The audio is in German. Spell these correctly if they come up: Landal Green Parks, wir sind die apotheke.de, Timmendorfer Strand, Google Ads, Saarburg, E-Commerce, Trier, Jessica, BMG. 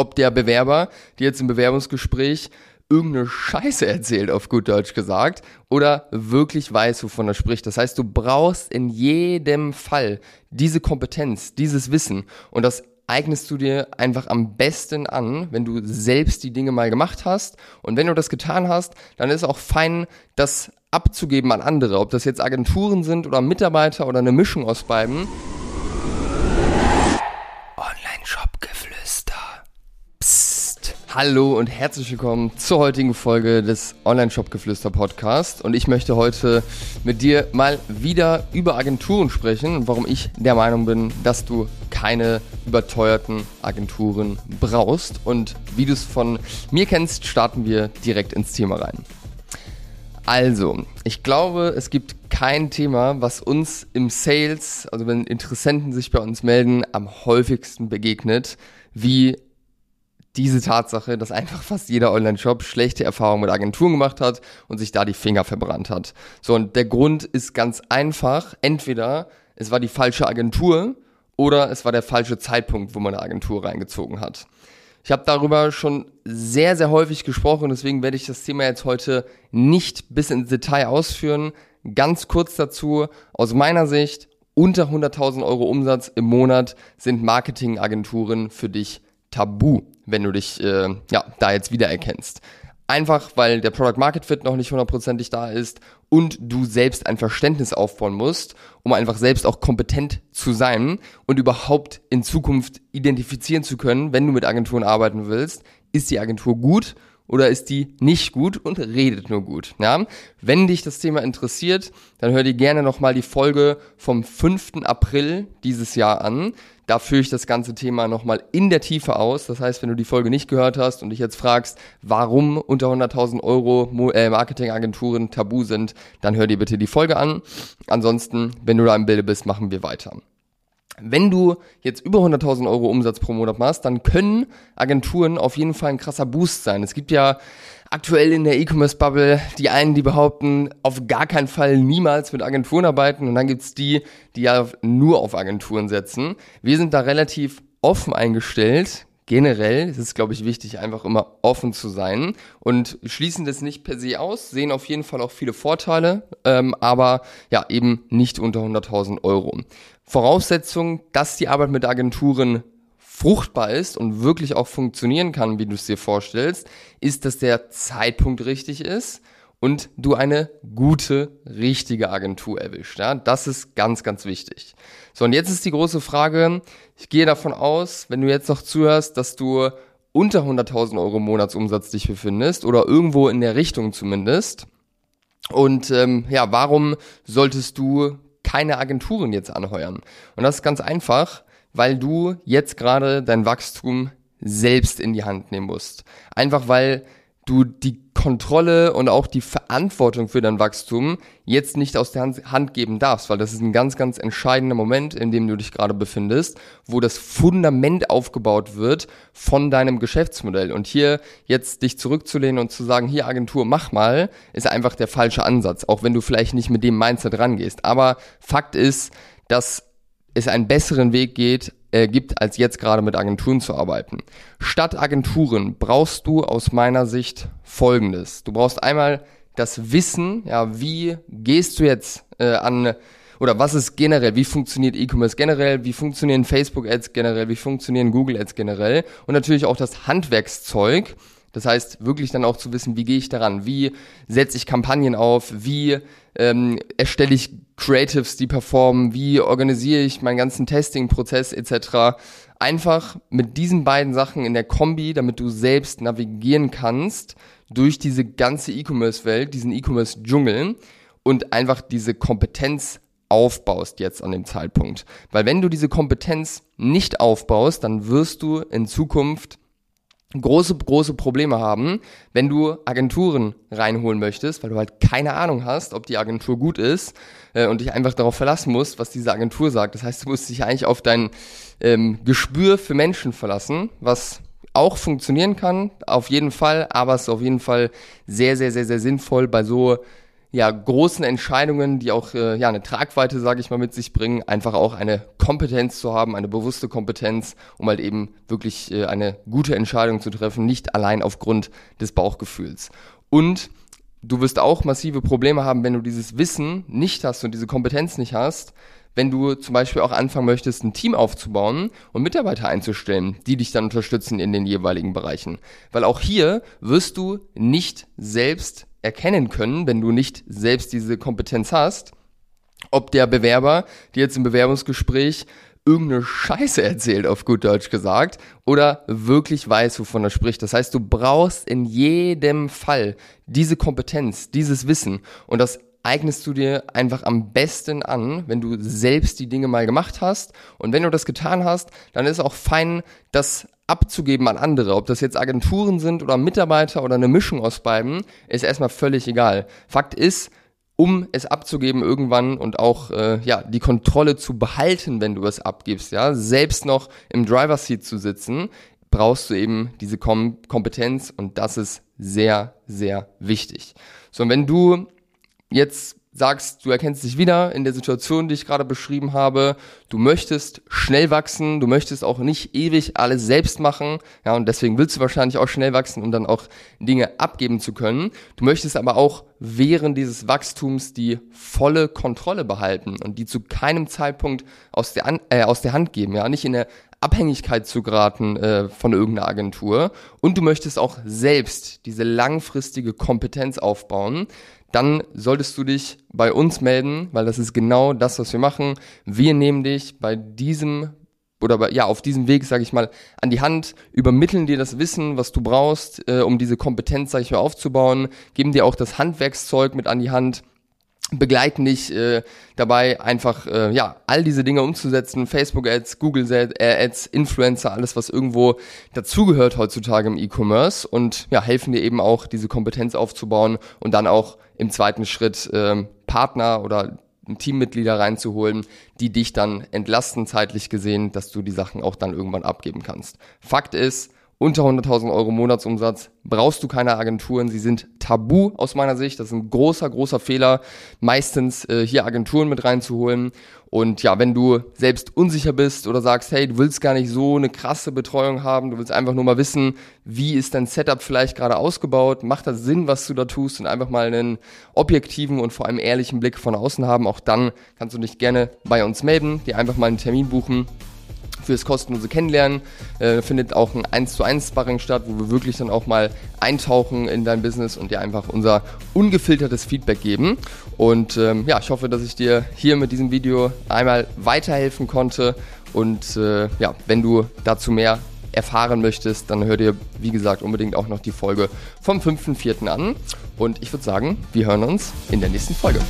ob der Bewerber dir jetzt im Bewerbungsgespräch irgendeine Scheiße erzählt, auf gut Deutsch gesagt, oder wirklich weiß, wovon er spricht. Das heißt, du brauchst in jedem Fall diese Kompetenz, dieses Wissen, und das eignest du dir einfach am besten an, wenn du selbst die Dinge mal gemacht hast, und wenn du das getan hast, dann ist auch fein, das abzugeben an andere, ob das jetzt Agenturen sind oder Mitarbeiter oder eine Mischung aus beiden. Onlineshop Geflüster. Psst. Hallo und herzlich willkommen zur heutigen Folge des Onlineshop Geflüster Podcasts, und ich möchte heute mit dir mal wieder über Agenturen sprechen und warum ich der Meinung bin, dass du keine überteuerten Agenturen brauchst, und wie du es von mir kennst, starten wir direkt ins Thema rein. Also, ich glaube, es gibt kein Thema, was uns im Sales, also wenn Interessenten sich bei uns melden, am häufigsten begegnet, wie diese Tatsache, dass einfach fast jeder Online-Shop schlechte Erfahrungen mit Agenturen gemacht hat und sich da die Finger verbrannt hat. So, und der Grund ist ganz einfach. Entweder es war die falsche Agentur oder es war der falsche Zeitpunkt, wo man eine Agentur reingezogen hat. Ich habe darüber schon sehr, sehr häufig gesprochen, deswegen werde ich das Thema jetzt heute nicht bis ins Detail ausführen. Ganz kurz dazu, aus meiner Sicht, unter 100.000 Euro Umsatz im Monat sind Marketingagenturen für dich tabu, wenn du dich da jetzt wiedererkennst. Einfach, weil der Product-Market-Fit noch nicht hundertprozentig da ist und du selbst ein Verständnis aufbauen musst, um einfach selbst auch kompetent zu sein und überhaupt in Zukunft identifizieren zu können, wenn du mit Agenturen arbeiten willst, ist die Agentur gut oder ist die nicht gut und redet nur gut. Ja? Wenn dich das Thema interessiert, dann hör dir gerne nochmal die Folge vom 5. April dieses Jahr an. Da führe ich das ganze Thema nochmal in der Tiefe aus. Das heißt, wenn du die Folge nicht gehört hast und dich jetzt fragst, warum unter 100.000 Euro Marketingagenturen tabu sind, dann hör dir bitte die Folge an. Ansonsten, wenn du da im Bilde bist, machen wir weiter. Wenn du jetzt über 100.000 Euro Umsatz pro Monat machst, dann können Agenturen auf jeden Fall ein krasser Boost sein. Es gibt ja aktuell in der E-Commerce-Bubble die einen, die behaupten, auf gar keinen Fall niemals mit Agenturen arbeiten, und dann gibt's die, die ja nur auf Agenturen setzen. Wir sind da relativ offen eingestellt. Generell ist es, glaube ich, wichtig, einfach immer offen zu sein und schließen das nicht per se aus, sehen auf jeden Fall auch viele Vorteile, aber ja, eben nicht unter 100.000 Euro. Voraussetzung, dass die Arbeit mit Agenturen fruchtbar ist und wirklich auch funktionieren kann, wie du es dir vorstellst, ist, dass der Zeitpunkt richtig ist und du eine gute, richtige Agentur erwischt. Ja? Das ist ganz, ganz wichtig. So, und jetzt ist die große Frage, ich gehe davon aus, wenn du jetzt noch zuhörst, dass du unter 100.000 Euro Monatsumsatz dich befindest oder irgendwo in der Richtung zumindest. Und warum solltest du keine Agenturen jetzt anheuern? Und das ist ganz einfach, weil du jetzt gerade dein Wachstum selbst in die Hand nehmen musst. Einfach weil du die Kontrolle und auch die Verantwortung für dein Wachstum jetzt nicht aus der Hand geben darfst, weil das ist ein ganz, ganz entscheidender Moment, in dem du dich gerade befindest, wo das Fundament aufgebaut wird von deinem Geschäftsmodell. Und hier jetzt dich zurückzulehnen und zu sagen, hier Agentur, mach mal, ist einfach der falsche Ansatz, auch wenn du vielleicht nicht mit dem Mindset rangehst. Aber Fakt ist, dass es einen besseren Weg gibt, als jetzt gerade mit Agenturen zu arbeiten. Statt Agenturen brauchst du aus meiner Sicht Folgendes. Du brauchst einmal das Wissen, ja, wie gehst du jetzt an, oder was ist generell, wie funktioniert E-Commerce generell, wie funktionieren Facebook-Ads generell, wie funktionieren Google-Ads generell, und natürlich auch das Handwerkszeug. Das heißt, wirklich dann auch zu wissen, wie gehe ich daran, wie setze ich Kampagnen auf, wie erstelle ich Creatives, die performen, wie organisiere ich meinen ganzen Testing-Prozess etc. Einfach mit diesen beiden Sachen in der Kombi, damit du selbst navigieren kannst durch diese ganze E-Commerce-Welt, diesen E-Commerce-Dschungel, und einfach diese Kompetenz aufbaust jetzt an dem Zeitpunkt. Weil wenn du diese Kompetenz nicht aufbaust, dann wirst du in Zukunft große, große Probleme haben, wenn du Agenturen reinholen möchtest, weil du halt keine Ahnung hast, ob die Agentur gut ist und dich einfach darauf verlassen musst, was diese Agentur sagt. Das heißt, du musst dich eigentlich auf dein Gespür für Menschen verlassen, was auch funktionieren kann, auf jeden Fall, aber es ist auf jeden Fall sehr, sehr, sehr, sehr sinnvoll bei so ja, großen Entscheidungen, die auch eine Tragweite, sage ich mal, mit sich bringen, einfach auch eine Kompetenz zu haben, eine bewusste Kompetenz, um halt eben wirklich eine gute Entscheidung zu treffen, nicht allein aufgrund des Bauchgefühls. Und du wirst auch massive Probleme haben, wenn du dieses Wissen nicht hast und diese Kompetenz nicht hast, wenn du zum Beispiel auch anfangen möchtest, ein Team aufzubauen und Mitarbeiter einzustellen, die dich dann unterstützen in den jeweiligen Bereichen. Weil auch hier wirst du nicht selbst erkennen können, wenn du nicht selbst diese Kompetenz hast, ob der Bewerber dir jetzt im Bewerbungsgespräch irgendeine Scheiße erzählt, auf gut Deutsch gesagt, oder wirklich weiß, wovon er spricht. Das heißt, du brauchst in jedem Fall diese Kompetenz, dieses Wissen, und das eignest du dir einfach am besten an, wenn du selbst die Dinge mal gemacht hast. Und wenn du das getan hast, dann ist auch fein, das abzugeben an andere. Ob das jetzt Agenturen sind oder Mitarbeiter oder eine Mischung aus beiden, ist erstmal völlig egal. Fakt ist, um es abzugeben irgendwann und auch die Kontrolle zu behalten, wenn du es abgibst, ja, selbst noch im Driver's Seat zu sitzen, brauchst du eben diese Kompetenz, und das ist sehr, sehr wichtig. So, und wenn du jetzt sagst, du erkennst dich wieder in der Situation, die ich gerade beschrieben habe, du möchtest schnell wachsen, du möchtest auch nicht ewig alles selbst machen, ja, und deswegen willst du wahrscheinlich auch schnell wachsen, um dann auch Dinge abgeben zu können. Du möchtest aber auch während dieses Wachstums die volle Kontrolle behalten und die zu keinem Zeitpunkt aus der Hand geben, ja, nicht in der Abhängigkeit zu geraten von irgendeiner Agentur, und du möchtest auch selbst diese langfristige Kompetenz aufbauen, dann solltest du dich bei uns melden, weil das ist genau das, was wir machen. Wir nehmen dich bei diesem auf diesem Weg, sage ich mal, an die Hand, übermitteln dir das Wissen, was du brauchst, um diese Kompetenz, sage ich mal, aufzubauen, geben dir auch das Handwerkszeug mit an die Hand, begleiten dich dabei einfach all diese Dinge umzusetzen, Facebook-Ads, Google-Ads, Influencer, alles, was irgendwo dazugehört heutzutage im E-Commerce, und ja, helfen dir eben auch, diese Kompetenz aufzubauen und dann auch im zweiten Schritt Partner oder Teammitglieder reinzuholen, die dich dann entlasten zeitlich gesehen, dass du die Sachen auch dann irgendwann abgeben kannst. Fakt ist, unter 100.000 Euro Monatsumsatz brauchst du keine Agenturen. Sie sind tabu aus meiner Sicht. Das ist ein großer, großer Fehler, meistens hier Agenturen mit reinzuholen. Und ja, wenn du selbst unsicher bist oder sagst, hey, du willst gar nicht so eine krasse Betreuung haben, du willst einfach nur mal wissen, wie ist dein Setup vielleicht gerade ausgebaut, macht das Sinn, was du da tust, und einfach mal einen objektiven und vor allem ehrlichen Blick von außen haben, auch dann kannst du dich gerne bei uns melden, dir einfach mal einen Termin buchen fürs kostenlose Kennenlernen. Findet auch ein 1:1 Sparring statt, wo wir wirklich dann auch mal eintauchen in dein Business und dir einfach unser ungefiltertes Feedback geben. Und ich hoffe, dass ich dir hier mit diesem Video einmal weiterhelfen konnte. Und wenn du dazu mehr erfahren möchtest, dann hör dir, wie gesagt, unbedingt auch noch die Folge vom 5.4. an. Und ich würde sagen, wir hören uns in der nächsten Folge.